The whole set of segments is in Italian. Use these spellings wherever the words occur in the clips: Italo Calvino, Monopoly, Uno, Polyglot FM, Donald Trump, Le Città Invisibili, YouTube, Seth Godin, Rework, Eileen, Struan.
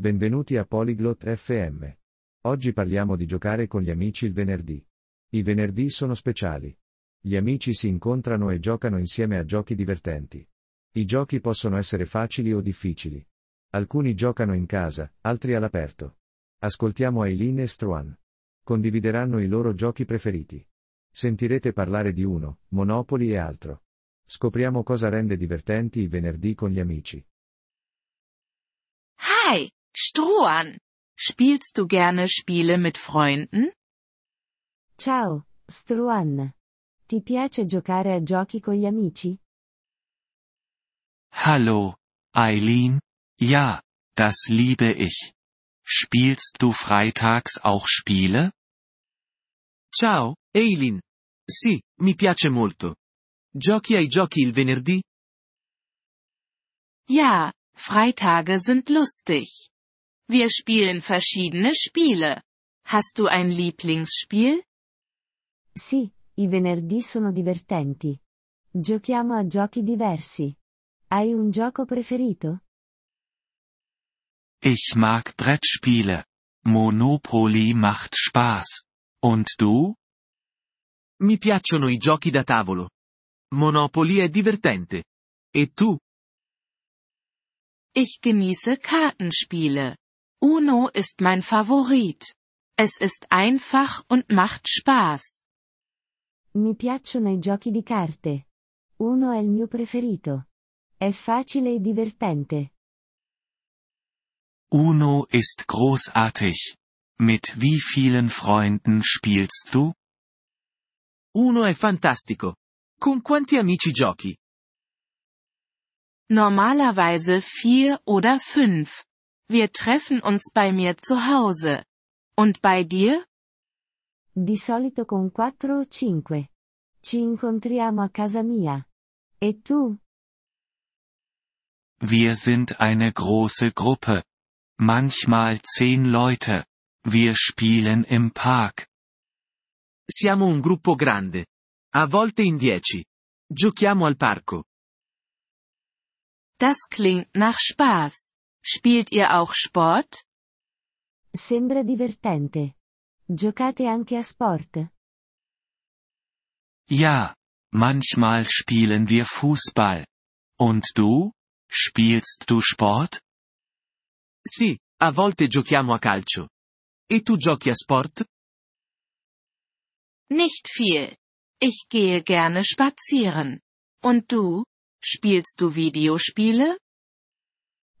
Benvenuti a Polyglot FM. Oggi parliamo di giocare con gli amici il venerdì. I venerdì sono speciali. Gli amici si incontrano e giocano insieme a giochi divertenti. I giochi possono essere facili o difficili. Alcuni giocano in casa, altri all'aperto. Ascoltiamo Eileen e Struan. Condivideranno i loro giochi preferiti. Sentirete parlare di Uno, Monopoly e altro. Scopriamo cosa rende divertenti i venerdì con gli amici. Hi! Struan! Spielst du gerne Spiele mit Freunden? Ciao, Struan. Ti piace giocare a giochi con gli amici? Hallo, Eileen. Ja, das liebe ich. Spielst du freitags auch Spiele? Ciao, Eileen. Sì, mi piace molto. Giochi ai giochi il venerdì? Ja, Freitage sind lustig. Wir spielen verschiedene Spiele. Hast du ein Lieblingsspiel? Sì, i venerdì sono divertenti. Giochiamo a giochi diversi. Hai un gioco preferito? Ich mag Brettspiele. Monopoly macht Spaß. Und du? Mi piacciono i giochi da tavolo. Monopoly è divertente. E tu? Ich genieße Kartenspiele. Uno ist mein Favorit. Es ist einfach und macht Spaß. Mi piacciono i giochi di carte. Uno è il mio preferito. È facile e divertente. Uno ist großartig. Mit wie vielen Freunden spielst du? Uno è fantastico. Con quanti amici giochi? Normalerweise 4 oder 5. Wir treffen uns bei mir zu Hause. Und bei dir? Di solito con 4 o 5. Ci incontriamo a casa mia. E tu? Wir sind eine große Gruppe. Manchmal 10 Leute. Wir spielen im Park. Siamo un gruppo grande. A volte in 10. Giochiamo al parco. Das klingt nach Spaß. Spielt ihr auch Sport? Sembra divertente. Giocate anche a sport? Ja, manchmal spielen wir Fußball. Und du? Spielst du Sport? Sì, a volte giochiamo a calcio. E tu giochi a sport? Nicht viel. Ich gehe gerne spazieren. Und du? Spielst du Videospiele?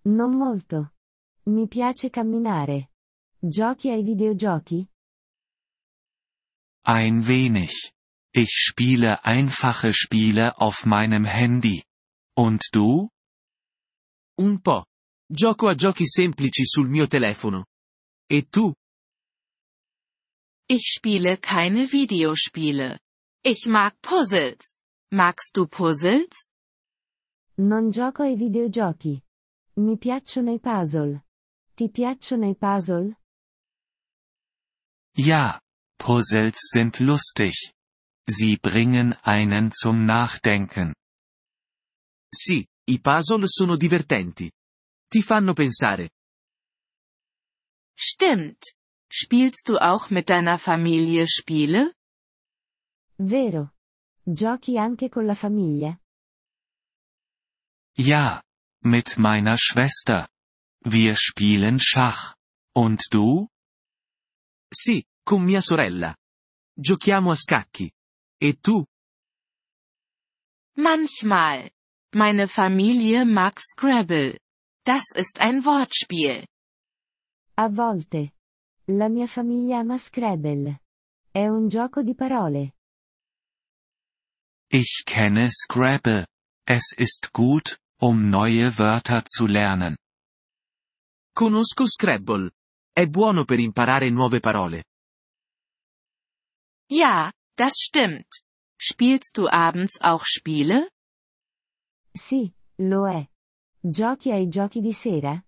Non molto. Mi piace camminare. Giochi ai videogiochi? Ein wenig. Ich spiele einfache Spiele auf meinem Handy. Und du? Un po'. Gioco a giochi semplici sul mio telefono. E tu? Ich spiele keine Videospiele. Ich mag Puzzles. Magst du Puzzles? Non gioco ai videogiochi. Mi piacciono i puzzle. Ti piacciono i puzzle? Ja, Puzzles sind lustig. Sie bringen einen zum Nachdenken. Sì, i puzzle sono divertenti. Ti fanno pensare. Stimmt. Spielst du auch mit deiner Familie Spiele? Vero. Giochi anche con la famiglia? Ja, mit meiner Schwester. Wir spielen Schach. Und du? Sì, con mia sorella. Giochiamo a scacchi. E tu? Manchmal. Meine Familie mag Scrabble. Das ist ein Wortspiel. A volte. La mia famiglia ama Scrabble. È un gioco di parole. Ich kenne Scrabble. Es ist gut, um neue Wörter zu lernen. Conosco Scrabble. È buono per imparare nuove parole. Ja, das stimmt. Spielst du abends auch Spiele? Sì, lo è. Giochi ai giochi di sera?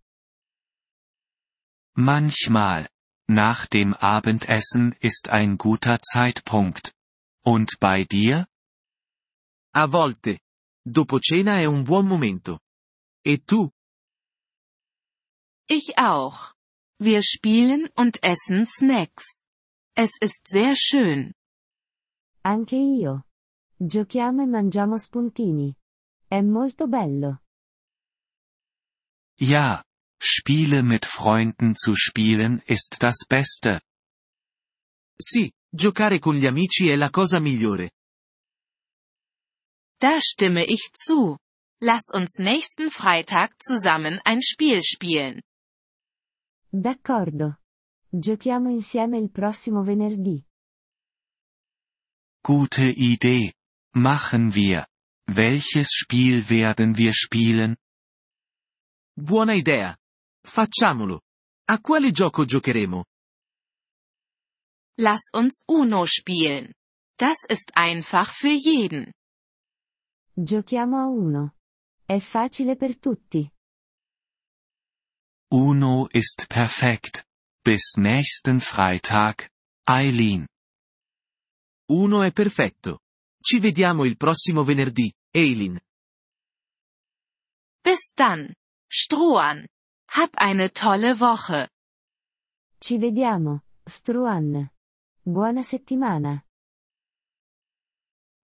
Manchmal. Nach dem Abendessen ist ein guter Zeitpunkt. Und bei dir? A volte. Dopo cena è un buon momento. E tu? Ich auch. Wir spielen und essen Snacks. Es ist sehr schön. Anche io. Giochiamo e mangiamo spuntini. È molto bello. Ja, Spiele mit Freunden zu spielen ist das Beste. Sì, giocare con gli amici è la cosa migliore. Da stimme ich zu. Lass uns nächsten Freitag zusammen ein Spiel spielen. D'accordo. Giochiamo insieme il prossimo venerdì. Gute Idee. Machen wir. Welches Spiel werden wir spielen? Buona idea. Facciamolo. A quale gioco giocheremo? Lass uns Uno spielen. Das ist einfach für jeden. Giochiamo a Uno. È facile per tutti. Uno ist perfekt. Bis nächsten Freitag, Eileen. Uno è perfetto. Ci vediamo il prossimo venerdì, Eileen. Bis dann, Struan. Hab eine tolle Woche. Ci vediamo, Struan. Buona settimana.